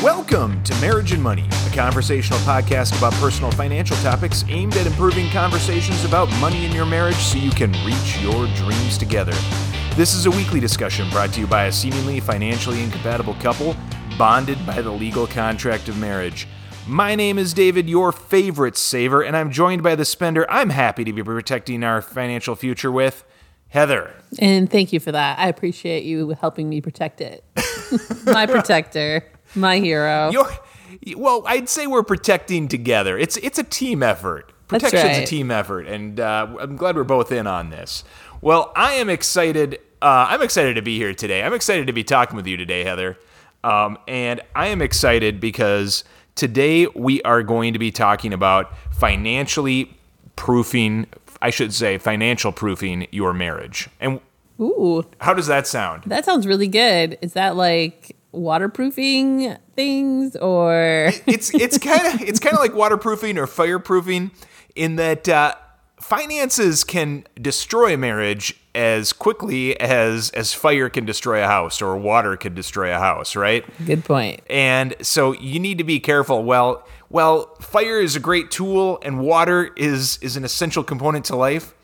Welcome to Marriage and Money, a conversational podcast about personal financial topics aimed at improving conversations about money in your marriage so you can reach your dreams together. This is a weekly discussion brought to you by a seemingly financially incompatible couple bonded by the legal contract of marriage. My name is David, your favorite saver, and I'm joined by the spender I'm happy to be protecting our financial future with, Heather. And thank you for that. I appreciate you helping me protect it. My protector. My hero. Well, I'd say we're protecting together. It's a team effort. Protection's right. A team effort, and I'm glad we're both in on this. Well, I am excited. I'm excited to be here today. I'm excited to be talking with you today, Heather. And I am excited because today we are going to be talking about financial proofing your marriage. And ooh, how does that sound? That sounds really good. Is that like waterproofing things, or it's kind of like waterproofing or fireproofing, in that finances can destroy marriage as quickly as fire can destroy a house or water can destroy a house, right? Good point. And so you need to be careful. Well, fire is a great tool and water is an essential component to life.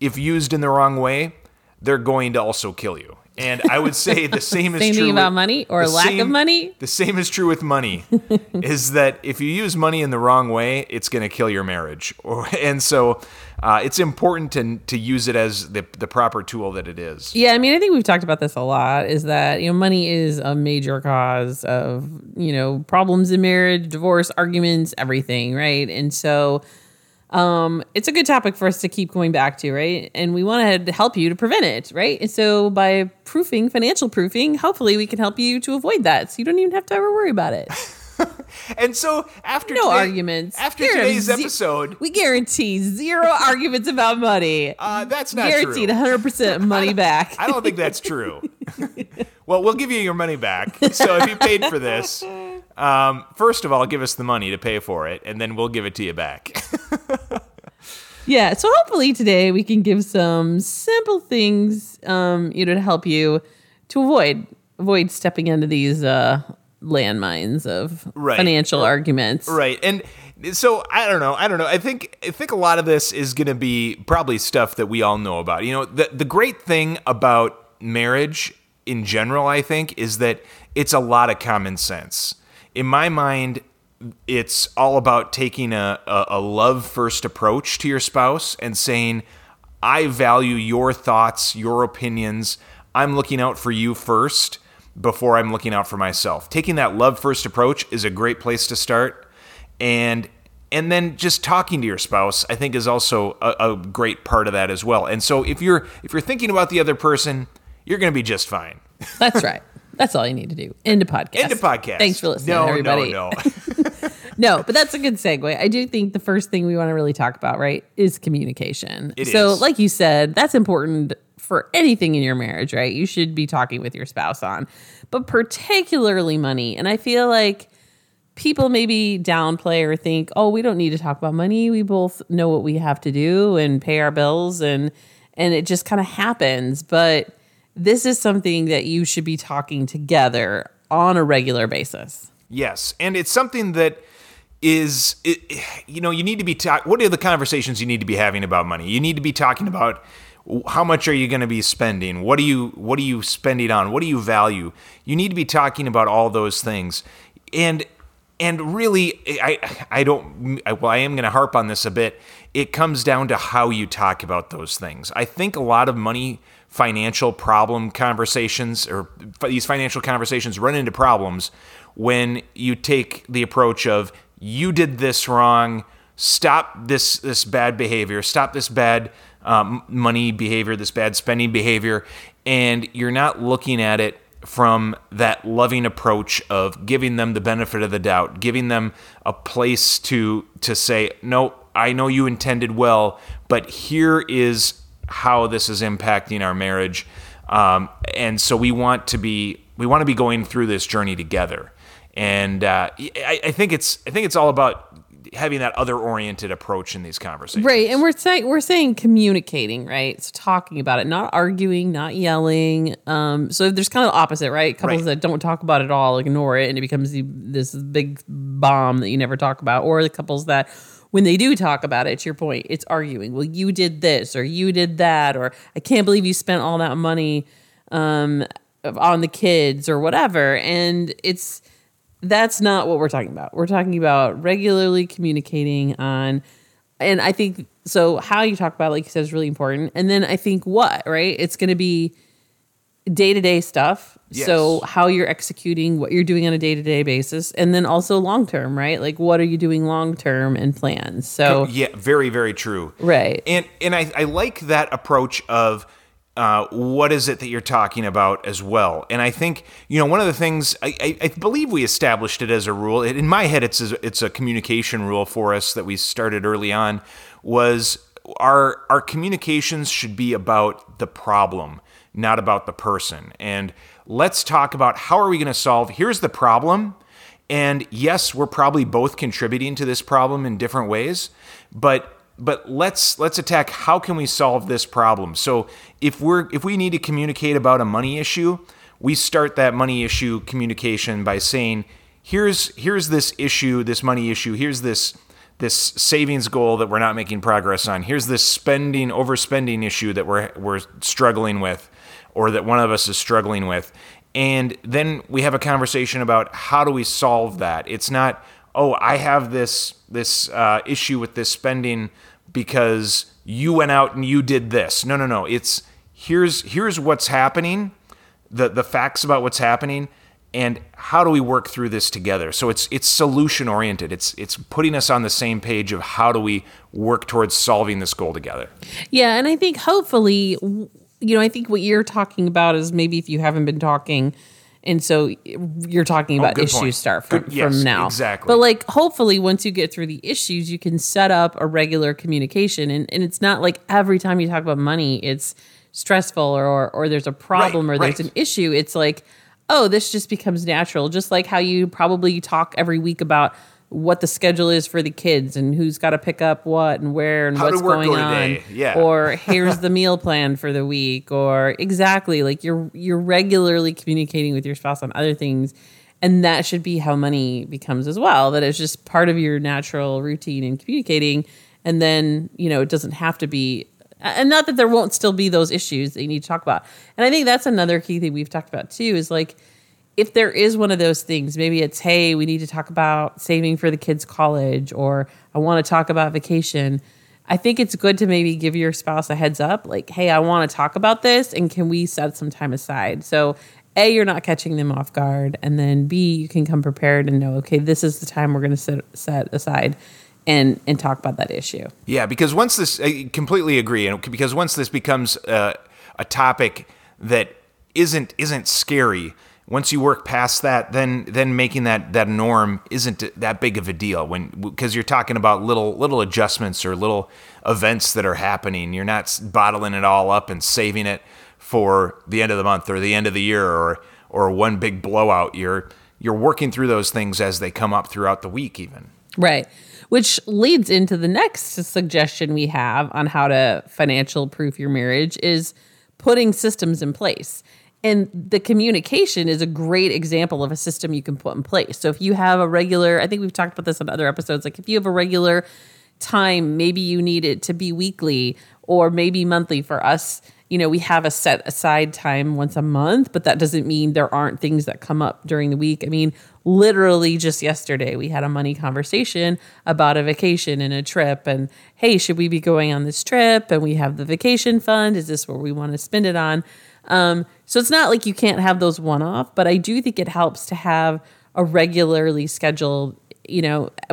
If used in the wrong way, they're going to also kill you. And I would say the same is true. Same thing about money or lack of money? The same is true with money, is that if you use money in the wrong way, it's going to kill your marriage. And so it's important to use it as the proper tool that it is. Yeah, I mean, I think we've talked about this a lot, is that, money is a major cause of, problems in marriage, divorce, arguments, everything, right? And so it's a good topic for us to keep going back to, right? And we want to help you to prevent it, right? And so by financial proofing, hopefully we can help you to avoid that, so you don't even have to ever worry about it. And so arguments. After today's episode, we guarantee zero arguments about money. That's not guaranteed true. 100% money back. I don't think that's true. Well, we'll give you your money back. So if you paid for this, first of all, give us the money to pay for it, and then we'll give it to you back. Yeah. So hopefully today we can give some simple things, to help you to avoid stepping into these landmines of financial arguments. Right. And so I don't know. I think a lot of this is going to be probably stuff that we all know about. The great thing about marriage in general, I think, is that it's a lot of common sense. In my mind, it's all about taking a love-first approach to your spouse and saying, I value your thoughts, your opinions. I'm looking out for you first before I'm looking out for myself. Taking that love-first approach is a great place to start. And then just talking to your spouse, I think, is also a great part of that as well. And so if you're thinking about the other person, you're going to be just fine. That's right. That's all you need to do. End of podcast. Thanks for listening, everybody. No. No, but that's a good segue. I do think the first thing we want to really talk about, right, is communication. So like you said, that's important for anything in your marriage, right? You should be talking with your spouse on, but particularly money. And I feel like people maybe downplay or think, oh, we don't need to talk about money. We both know what we have to do and pay our bills, and it just kind of happens. But this is something that you should be talking together on a regular basis. Yes. And it's something that is, you need to be talking. What are the conversations you need to be having about money? You need to be talking about how much are you going to be spending? What are you spending on? What do you value? You need to be talking about all those things. And really, I am going to harp on this a bit. It comes down to how you talk about those things. I think a lot of financial problem conversations, or these financial conversations, run into problems when you take the approach of, you did this wrong, stop this bad behavior, stop this bad money behavior, this bad spending behavior, and you're not looking at it from that loving approach of giving them the benefit of the doubt, giving them a place to say, no, I know you intended well, but here is how this is impacting our marriage. And so we want to be going through this journey together. And I think it's all about having that other oriented approach in these conversations. Right. And we're saying communicating, right? So talking about it, not arguing, not yelling. So there's kind of the opposite, right? Couples that don't talk about it at all, ignore it, and it becomes this big bomb that you never talk about. Or the couples that, when they do talk about it, to your point, it's arguing. Well, you did this, or you did that, or I can't believe you spent all that money on the kids or whatever. And that's not what we're talking about. We're talking about regularly communicating on, and I think, so how you talk about it, like you said, is really important. And then I think what, right? It's going to be day-to-day stuff. Yes. So how you're executing what you're doing on a day-to-day basis, and then also long-term, right? Like what are you doing long-term and plans? So yeah, very, very true. Right. And I like that approach of, what is it that you're talking about as well? And I think, one of the things, I believe we established it as a rule. In my head, it's a communication rule for us that we started early on, was our communications should be about the problem, not about the person. And let's talk about how are we going to solve, here's the problem. And yes, we're probably both contributing to this problem in different ways, but let's attack how can we solve this problem. So if we need to communicate about a money issue, we start that money issue communication by saying, here's this issue, this money issue, here's this savings goal that we're not making progress on, here's this overspending issue that we're struggling with, or that one of us is struggling with. And then we have a conversation about how do we solve that. It's not, oh, I have this issue with this spending because you went out and you did this. No. It's here's what's happening, the facts about what's happening, and how do we work through this together. So it's solution oriented. It's putting us on the same page of how do we work towards solving this goal together. Yeah, and I think hopefully, I think what you're talking about is maybe if you haven't been talking. And so you're talking about issues start from now. Exactly. But like, hopefully once you get through the issues, you can set up a regular communication. And it's not like every time you talk about money, it's stressful or there's a problem there's an issue. It's like, oh, this just becomes natural. Just like how you probably talk every week about what the schedule is for the kids and who's got to pick up what and where and what's going on. Yeah. Or here's the meal plan for the week, or exactly like you're regularly communicating with your spouse on other things. And that should be how money becomes as well. That it's just part of your natural routine in communicating. And then, it doesn't have to be, and not that there won't still be those issues that you need to talk about. And I think that's another key thing we've talked about too, is like, if there is one of those things, maybe it's, hey, we need to talk about saving for the kids' college, or I want to talk about vacation. I think it's good to maybe give your spouse a heads up, like, hey, I want to talk about this, and can we set some time aside? So A, you're not catching them off guard, and then B, you can come prepared and know, okay, this is the time we're going to set aside and talk about that issue. Yeah, because once this, I completely agree, and because once this becomes a topic that isn't scary, once you work past that, then making that norm isn't that big of a deal, because you're talking about little adjustments or little events that are happening. You're not bottling it all up and saving it for the end of the month or the end of the year or one big blowout. You're working through those things as they come up throughout the week even. Right, which leads into the next suggestion we have on how to financial proof your marriage is putting systems in place. And the communication is a great example of a system you can put in place. So if you have a regular, I think we've talked about this on other episodes, like if you have a regular time, maybe you need it to be weekly or maybe monthly. For us, we have a set aside time once a month, but that doesn't mean there aren't things that come up during the week. I mean, literally just yesterday, we had a money conversation about a vacation and a trip and, hey, should we be going on this trip? And we have the vacation fund. Is this where we want to spend it on? So it's not like you can't have those one-off, but I do think it helps to have a regularly scheduled,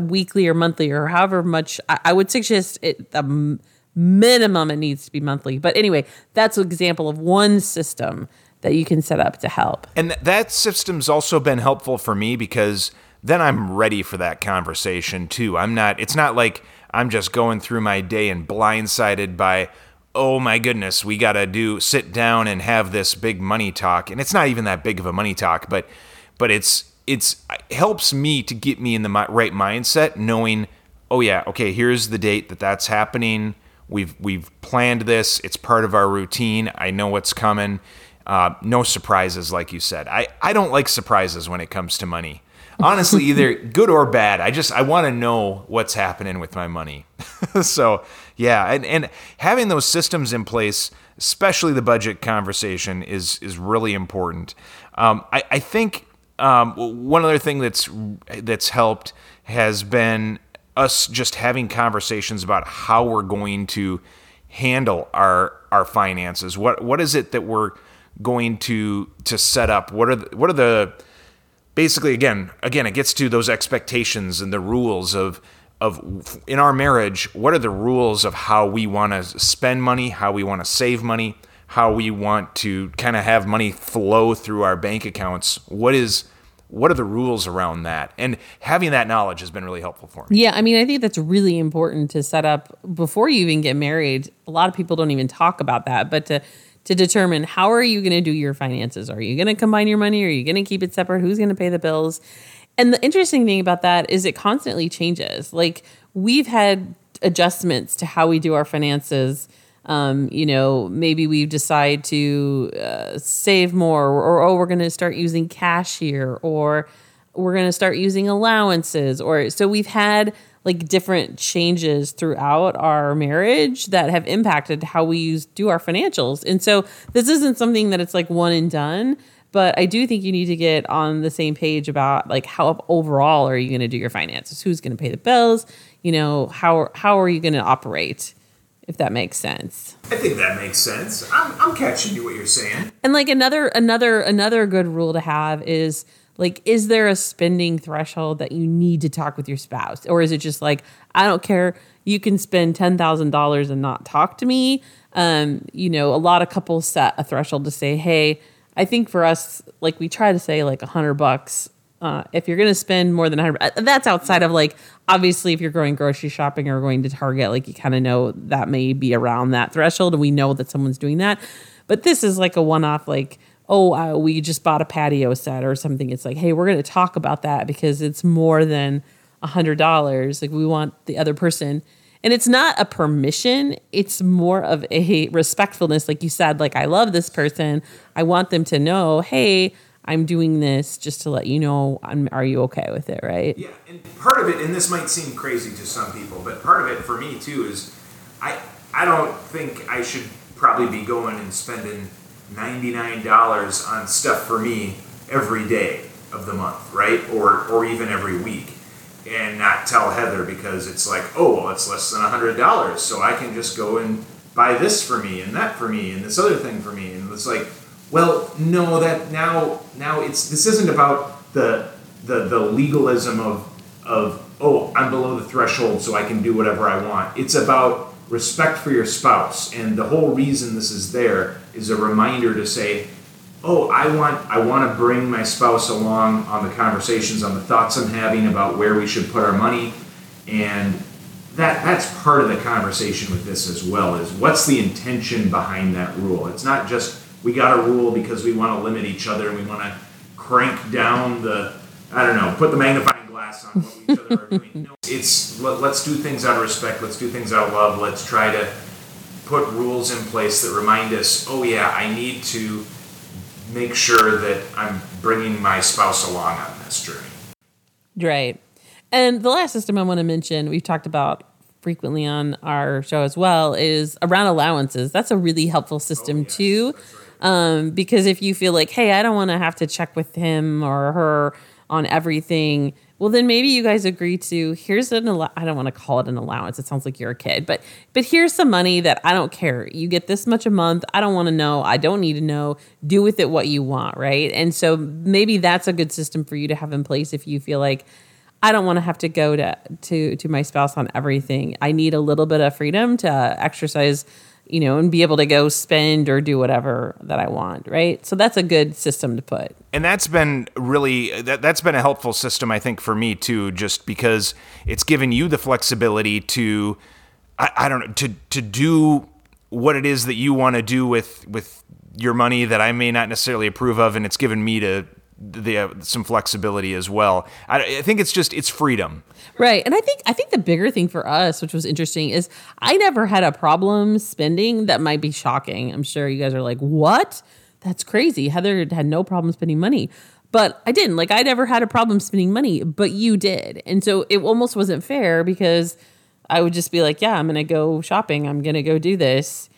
weekly or monthly or however much. I would suggest it, the minimum it needs to be monthly. But anyway, that's an example of one system that you can set up to help. And that system's also been helpful for me because then I'm ready for that conversation too. It's not like I'm just going through my day and blindsided by, oh my goodness, we got to sit down and have this big money talk. And it's not even that big of a money talk, but it helps me to get me in the right mindset, knowing oh yeah, okay, here's the date that's happening. We've planned this. It's part of our routine. I know what's coming. No surprises, like you said. I don't like surprises when it comes to money. Honestly, either good or bad. I want to know what's happening with my money. So yeah, and having those systems in place, especially the budget conversation, is really important. I think one other thing that's helped has been us just having conversations about how we're going to handle our finances. What is it that we're going to set up? What are the basically, again, it gets to those expectations and the rules of in our marriage. What are the rules of how we want to spend money, how we want to save money, how we want to kind of have money flow through our bank accounts? What are the rules around that? And having that knowledge has been really helpful for me. Yeah, I mean, I think that's really important to set up before you even get married. A lot of people don't even talk about that, but to determine how are you going to do your finances? Are you going to combine your money? Are you going to keep it separate? Who's going to pay the bills? And the interesting thing about that is it constantly changes. Like, we've had adjustments to how we do our finances. Maybe we decide to save more, or we're going to start using cash here, or we're going to start using allowances. Or so we've had like different changes throughout our marriage that have impacted how we do our financials. And so this isn't something that it's like one and done, but I do think you need to get on the same page about like how overall are you going to do your finances? Who's going to pay the bills? How are you going to operate? If that makes sense. I think that makes sense. I'm catching you what you're saying. And like another good rule to have is like, is there a spending threshold that you need to talk with your spouse? Or is it just like, I don't care, you can spend $10,000 and not talk to me. A lot of couples set a threshold to say, hey, I think for us, like we try to say like $100. If you're going to spend more than $100, that's outside of like, obviously if you're going grocery shopping or going to Target, like you kind of know that may be around that threshold. And we know that someone's doing that, but this is like a one-off, like, we just bought a patio set or something. It's like, hey, we're going to talk about that because it's more than $100. Like, we want the other person. And it's not a permission. It's more of a respectfulness. Like you said, like, I love this person. I want them to know, hey, I'm doing this just to let you know, are you okay with it, right? Yeah, and part of it, and this might seem crazy to some people, but part of it for me too is I don't think I should probably be going and spending $99 on stuff for me every day of the month, right? Or even every week, and not tell Heather because it's like, it's less than $100, so I can just go and buy this for me and that for me and this other thing for me. And it's like, well, no, that now this isn't about the legalism of I'm below the threshold so I can do whatever I want. It's about respect for your spouse, and the whole reason this is there is a reminder to say, I want to bring my spouse along on the conversations, on the thoughts I'm having about where we should put our money, and that's part of the conversation with this as well, is what's the intention behind that rule. It's not just we got a rule because we want to limit each other and we want to crank down put the magnifying glass on what each other are doing. No, it's let's do things out of respect. Let's do things out of love. Let's try to put rules in place that remind us, I need to make sure that I'm bringing my spouse along on this journey. Right. And the last system I want to mention, we've talked about frequently on our show as well, is around allowances. That's a really helpful system too. Because if you feel like, hey, I don't want to have to check with him or her on everything, well, then maybe you guys agree to, here's I don't want to call it an allowance. It sounds like you're a kid, but here's some money that I don't care. You get this much a month. I don't want to know. I don't need to know. Do with it what you want, right? And so maybe that's a good system for you to have in place if you feel like, I don't want to have to go to my spouse on everything. I need a little bit of freedom to exercise, and be able to go spend or do whatever that I want, right? So that's a good system to put. And that's been that's been a helpful system, I think, for me too, just because it's given you the flexibility to, I don't know, to do what it is that you want to do with your money that I may not necessarily approve of. And it's given me to they have some flexibility as well. I think it's just, it's freedom. Right. And I think the bigger thing for us, which was interesting, is I never had a problem spending. That might be shocking. I'm sure you guys are like, what? That's crazy. Heather had no problem spending money. But I didn't. Like, I never had a problem spending money, but you did. And so it almost wasn't fair because I would just be like, yeah, I'm going to go shopping. I'm going to go do this.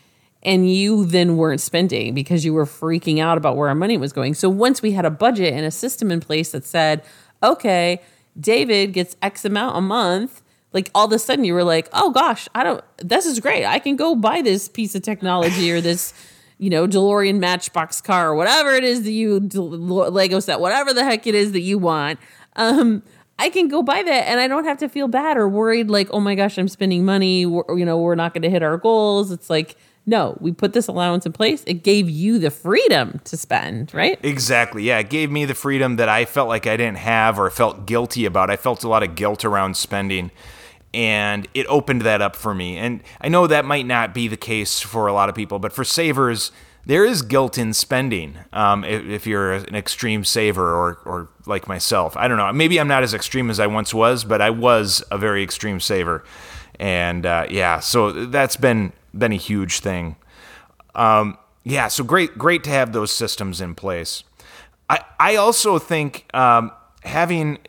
And you then weren't spending because you were freaking out about where our money was going. So once we had a budget and a system in place that said, okay, David gets X amount a month, like all of a sudden you were like, oh gosh, this is great. I can go buy this piece of technology or this DeLorean Matchbox car or whatever it is that you, Lego set, whatever the heck it is that you want. I can go buy that and I don't have to feel bad or worried like, oh my gosh, I'm spending money. We're not going to hit our goals. It's like, no, we put this allowance in place. It gave you the freedom to spend, right? Exactly. Yeah. It gave me the freedom that I felt like I didn't have or felt guilty about. I felt a lot of guilt around spending. And it opened that up for me. And I know that might not be the case for a lot of people, but for savers, there is guilt in spending. If you're an extreme saver or like myself, I don't know, maybe I'm not as extreme as I once was, but I was a very extreme saver. And so that's been a huge thing. So great to have those systems in place. I also think having,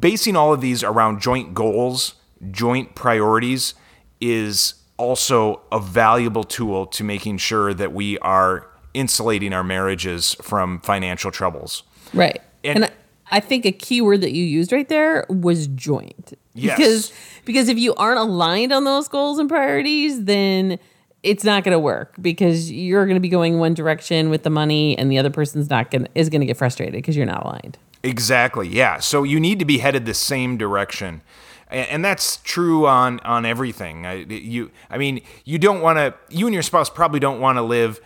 basing all of these around joint goals, joint priorities is also a valuable tool to making sure that we are insulating our marriages from financial troubles. Right. And I think a key word that you used right there was joint. Yes. Because if you aren't aligned on those goals and priorities, then it's not going to work because you're going to be going one direction with the money and the other person's is going to get frustrated because you're not aligned. Exactly. Yeah. So you need to be headed the same direction. And that's true on everything. You don't want to. You and your spouse probably don't want to live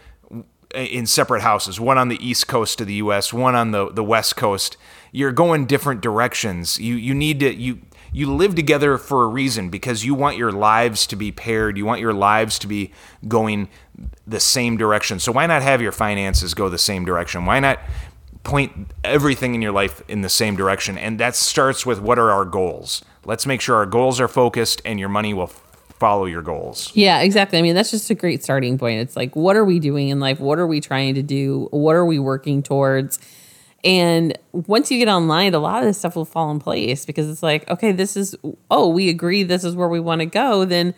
in separate houses. One on the East Coast of the U.S., one on the West Coast. You're going different directions. You need to. You live together for a reason because you want your lives to be paired. You want your lives to be going the same direction. So why not have your finances go the same direction? Why not point everything in your life in the same direction? And that starts with, what are our goals? Let's make sure our goals are focused and your money will follow your goals. Yeah, exactly. I mean, that's just a great starting point. It's like, what are we doing in life? What are we trying to do? What are we working towards? And once you get online, a lot of this stuff will fall in place because it's like, okay, we agree this is where we want to go. Then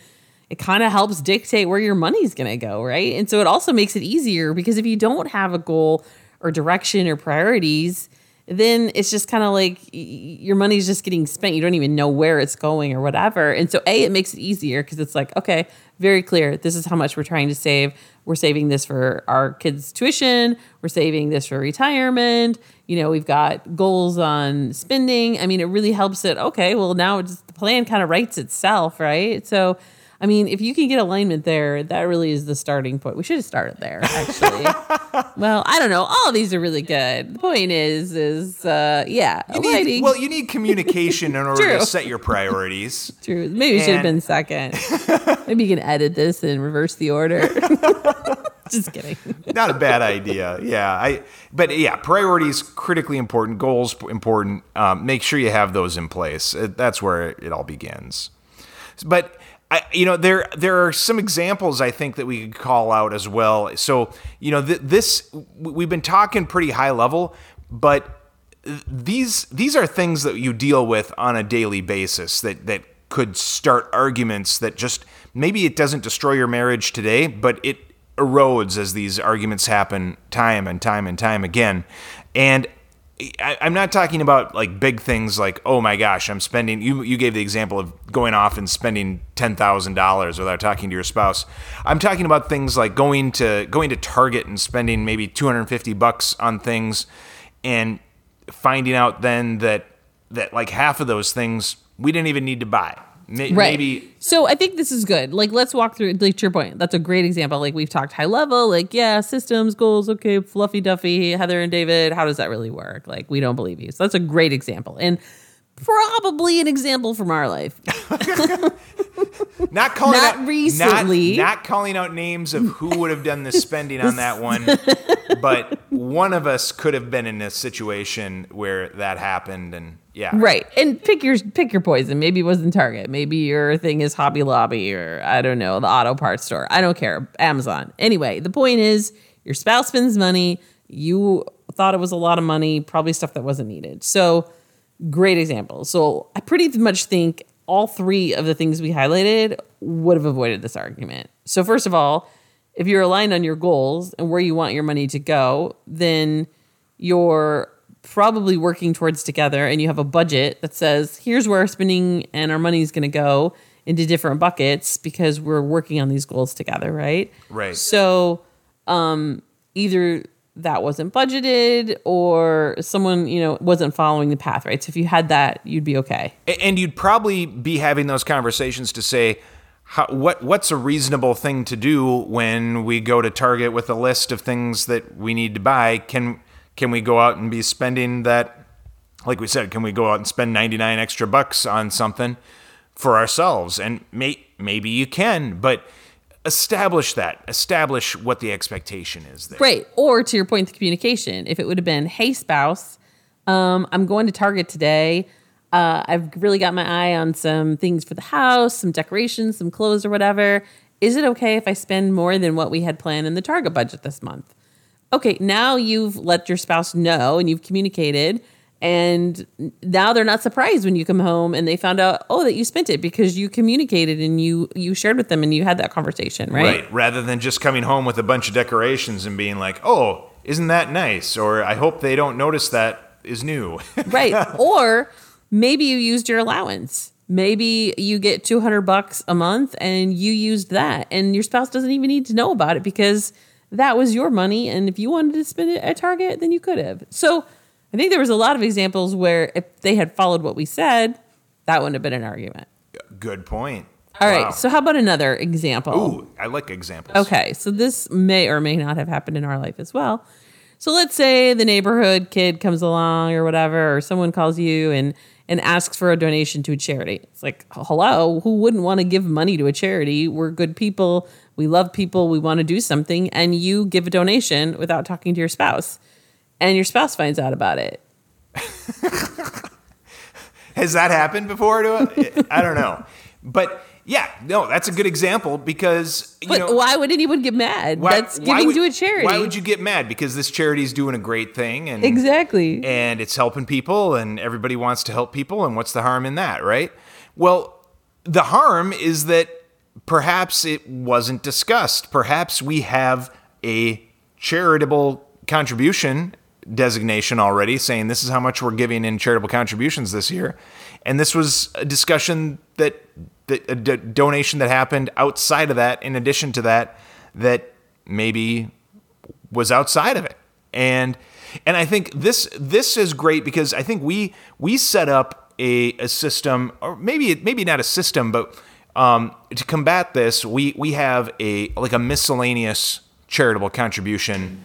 it kind of helps dictate where your money's going to go, right? And so it also makes it easier because if you don't have a goal or direction or priorities, then it's just kind of like your money's just getting spent. You don't even know where it's going or whatever. And so, A, it makes it easier because it's like, okay, very clear. This is how much we're trying to save. We're saving this for our kids' tuition. We're saving this for retirement. We've got goals on spending. I mean, it really helps it. Okay, well, now the plan kind of writes itself, right? So, I mean, if you can get alignment there, that really is the starting point. We should have started there, actually. Well, I don't know. All of these are really good. The point is yeah. You need communication in order to set your priorities. True. Maybe it should have been second. Maybe you can edit this and reverse the order. Just kidding. Not a bad idea. Yeah. Priorities, critically important. Goals, important. Make sure you have those in place. That's where it all begins. But there are some examples I think that we could call out as well. So, this we've been talking pretty high level, but these are things that you deal with on a daily basis that could start arguments that just maybe it doesn't destroy your marriage today, but it erodes as these arguments happen time and time and time again. And I'm not talking about like big things like, oh my gosh, I'm spending, you gave the example of going off and spending $10,000 without talking to your spouse. I'm talking about things like going to Target and spending maybe $250 on things and finding out then that like half of those things we didn't even need to buy. Maybe. So I think this is good. Like, let's walk through, like, to your point. That's a great example. Like, we've talked high level, like, yeah, systems, goals, okay, fluffy duffy, Heather and David, how does that really work? Like, we don't believe you. So that's a great example. And probably an example from our life. Not recently. Not calling out names of who would have done the spending on that one, but one of us could have been in a situation where that happened, and yeah, right. And pick your poison. Maybe it wasn't Target. Maybe your thing is Hobby Lobby, or I don't know, the auto parts store. I don't care. Amazon. Anyway, the point is, your spouse spends money. You thought it was a lot of money, probably stuff that wasn't needed. So, great example. So, I pretty much think all three of the things we highlighted would have avoided this argument. So, first of all, if you're aligned on your goals and where you want your money to go, then you're probably working towards together, and you have a budget that says, here's where our spending and our money is going to go into different buckets because we're working on these goals together, right? Right. So, either that wasn't budgeted, or someone, wasn't following the path, right? So if you had that, you'd be okay. And you'd probably be having those conversations to say, what's a reasonable thing to do when we go to Target with a list of things that we need to buy? Can we go out and be spending that? Like we said, can we go out and spend 99 extra bucks on something for ourselves? And maybe you can, but establish that. Establish what the expectation is there. Right. Or to your point, the communication. If it would have been, hey, spouse, I'm going to Target today. I've really got my eye on some things for the house, some decorations, some clothes or whatever. Is it okay if I spend more than what we had planned in the Target budget this month? Okay, now you've let your spouse know and you've communicated, and now they're not surprised when you come home and they found out, oh, that you spent it, because you communicated and you shared with them and you had that conversation, right? Right, rather than just coming home with a bunch of decorations and being like, oh, isn't that nice? Or I hope they don't notice that is new. Right, or maybe you used your allowance. Maybe you get $200 a month and you used that, and your spouse doesn't even need to know about it because that was your money, and if you wanted to spend it at Target, then you could have. So I think there was a lot of examples where if they had followed what we said, that wouldn't have been an argument. Good point. All right, so how about another example? Ooh, I like examples. Okay, so this may or may not have happened in our life as well. So let's say the neighborhood kid comes along or whatever, or someone calls you and asks for a donation to a charity. It's like, hello, who wouldn't want to give money to a charity? We're good people. We love people. We want to do something. And you give a donation without talking to your spouse. And your spouse finds out about it. Has that happened before? I don't know. But yeah, no, that's a good example because... But why would anyone get mad? That's giving to a charity. Why would you get mad? Because this charity is doing a great thing. And, exactly. And it's helping people, and everybody wants to help people. And what's the harm in that, right? Well, the harm is that perhaps it wasn't discussed. Perhaps we have a charitable contribution designation already saying this is how much we're giving in charitable contributions this year. And this was a discussion that a donation that happened outside of that, in addition to that maybe was outside of it. And I think this is great because I think we set up a system, or maybe not a system, but to combat this, we have a miscellaneous charitable contribution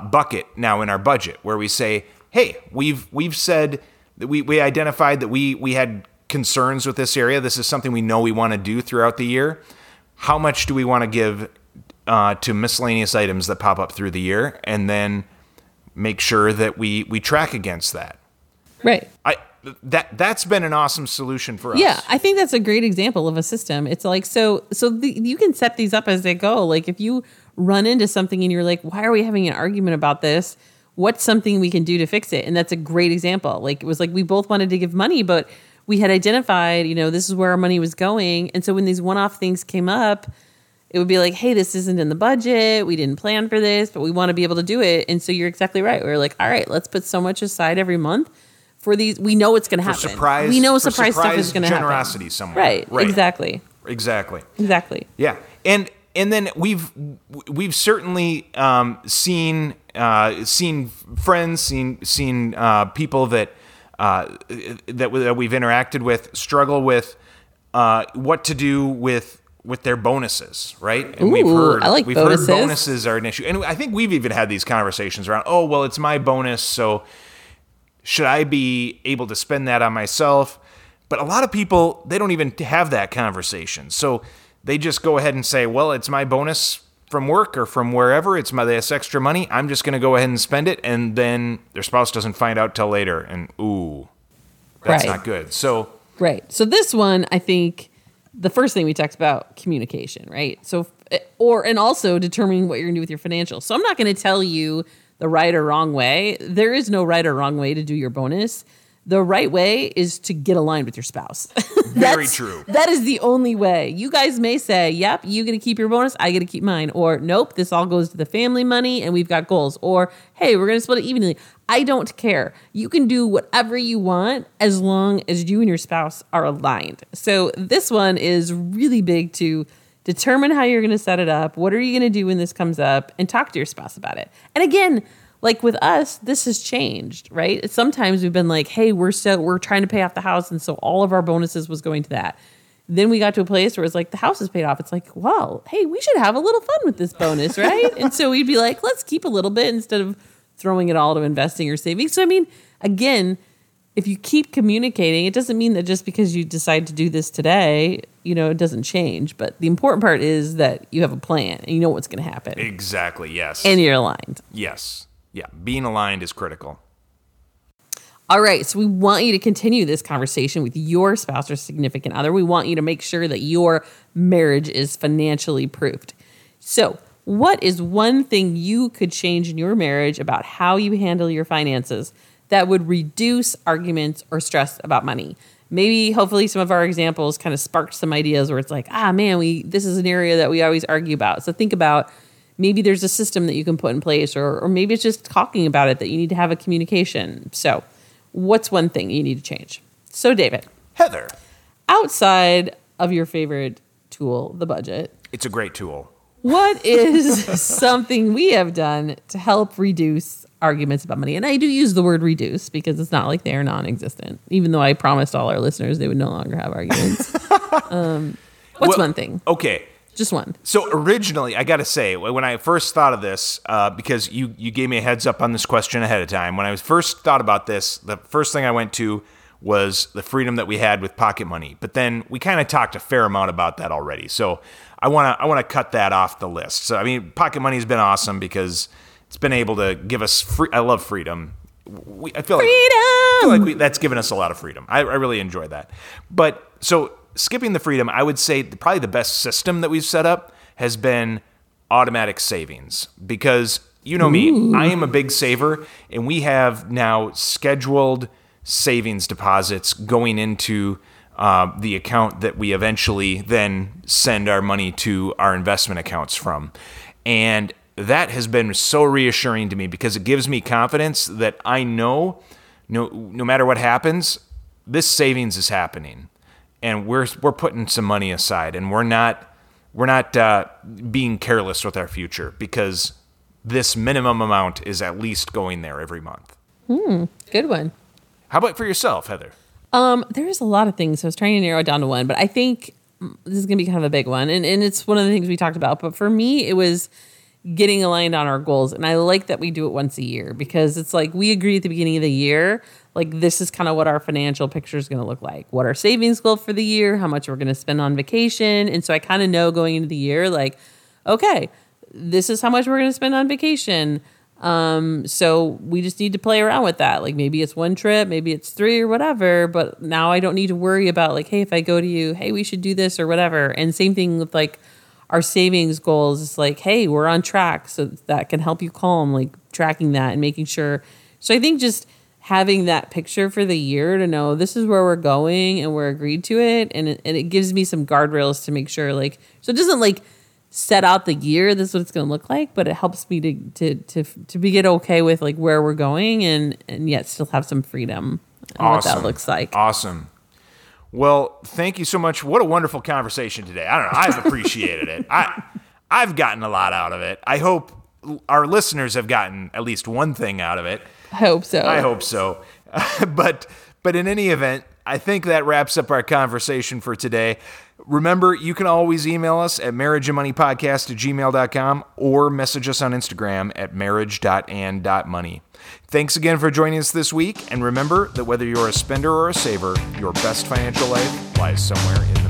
bucket now in our budget, where we say, hey, we've said that we identified that we had concerns with this area. This is something we know we want to do throughout the year. How much do we want to give to miscellaneous items that pop up through the year, and then make sure that we track against that. Right. That's been an awesome solution for us. Yeah, I think that's a great example of a system. It's like, so you can set these up as they go. Like if you run into something and you're like, why are we having an argument about this? What's something we can do to fix it? And that's a great example. Like it was like we both wanted to give money, but we had identified, this is where our money was going. And so when these one-off things came up, it would be like, hey, this isn't in the budget. We didn't plan for this, but we want to be able to do it. And so you're exactly right. We were like, all right, let's put so much aside every month for these. We know it's going to happen. We know surprise stuff is going to happen. Generosity somewhere. Right. Exactly. Yeah. And then we've certainly seen friends, seen people that we've interacted with struggle with what to do with their bonuses, right? And we've heard bonuses are an issue. And I think we've even had these conversations around, oh, well, it's my bonus, so Should I be able to spend that on myself? But a lot of people, they don't even have that conversation. So they just go ahead and say, well, it's my bonus from work or from wherever. It's my this extra money. I'm just going to go ahead and spend it. And then their spouse doesn't find out till later. And ooh, that's not good. So right. So this one, I think the first thing we talked about, communication, right? So, and also determining what you're going to do with your financials. So I'm not going to tell you the right or wrong way. There is no right or wrong way to do your bonus. The right way is to get aligned with your spouse. Very true. That is the only way. You guys may say, yep, you get to keep your bonus, I get to keep mine. Or nope, this all goes to the family money and we've got goals. Or hey, we're going to split it evenly. I don't care. You can do whatever you want as long as you and your spouse are aligned. So this one is really big to determine how you're going to set it up. What are you going to do when this comes up? And talk to your spouse about it. And again, like with us, this has changed, right? Sometimes we've been like, hey, we're trying to pay off the house. And so all of our bonuses was going to that. Then we got to a place where it's like, the house is paid off. It's like, well, hey, we should have a little fun with this bonus, right? And so we'd be like, let's keep a little bit instead of throwing it all to investing or saving. So, I mean, again, if you keep communicating, it doesn't mean that just because you decide to do this today, you know, it doesn't change. But the important part is that you have a plan and you know what's going to happen. Exactly, yes. And you're aligned. Yes. Yeah, being aligned is critical. All right, so we want you to continue this conversation with your spouse or significant other. We want you to make sure that your marriage is financially proofed. So what is one thing you could change in your marriage about how you handle your finances that would reduce arguments or stress about money? Maybe, hopefully, some of our examples kind of sparked some ideas where it's like, this is an area that we always argue about. So think about, maybe there's a system that you can put in place, or maybe it's just talking about it that you need to have a communication. So what's one thing you need to change? So David. Heather. Outside of your favorite tool, the budget. It's a great tool. What is something we have done to help reduce arguments about money? And I do use the word reduce because it's not like they are non-existent, even though I promised all our listeners they would no longer have arguments. What's one thing? Okay. Just one. So originally, I got to say, when I first thought of this, because you gave me a heads up on this question ahead of time. When I was first thought about this, the first thing I went to was the freedom that we had with pocket money. But then we kind of talked a fair amount about that already. So I want to cut that off the list. So I mean, pocket money has been awesome because it's been able to give us free. I love freedom. I feel like that's given us a lot of freedom. I really enjoy that. But so, skipping the freedom, I would say probably the best system that we've set up has been automatic savings because, you know me, I am a big saver, and we have now scheduled savings deposits going into the account that we eventually then send our money to our investment accounts from. And that has been so reassuring to me because it gives me confidence that I know no matter what happens, this savings is happening. And we're putting some money aside, and we're not being careless with our future because this minimum amount is at least going there every month. Good one. How about for yourself, Heather? There's a lot of things. So I was trying to narrow it down to one, but I think this is going to be kind of a big one, and it's one of the things we talked about. But for me, it was getting aligned on our goals, and I like that we do it once a year because it's like we agree at the beginning of the year. Like, this is kind of what our financial picture is going to look like. What our savings goal for the year, how much we're going to spend on vacation. And so I kind of know going into the year, like, okay, this is how much we're going to spend on vacation. So we just need to play around with that. Like, maybe it's one trip, maybe it's three or whatever. But now I don't need to worry about, like, hey, if I go to you, hey, we should do this or whatever. And same thing with, like, our savings goals. It's like, hey, we're on track. So that can help you calm, like, tracking that and making sure. So I think just having that picture for the year to know this is where we're going and we're agreed to it. And it gives me some guardrails to make sure, like, so it doesn't like set out the year, this is what it's going to look like, but it helps me to get okay with like where we're going and yet still have some freedom and awesome. What that looks like. Awesome. Well, thank you so much. What a wonderful conversation today. I don't know. I've appreciated it. I've gotten a lot out of it. I hope our listeners have gotten at least one thing out of it. I hope so. But in any event, I think that wraps up our conversation for today. Remember, you can always email us at marriageandmoneypodcast@gmail.com or message us on Instagram at marriage.and.money. Thanks again for joining us this week, and remember that whether you're a spender or a saver, your best financial life lies somewhere in the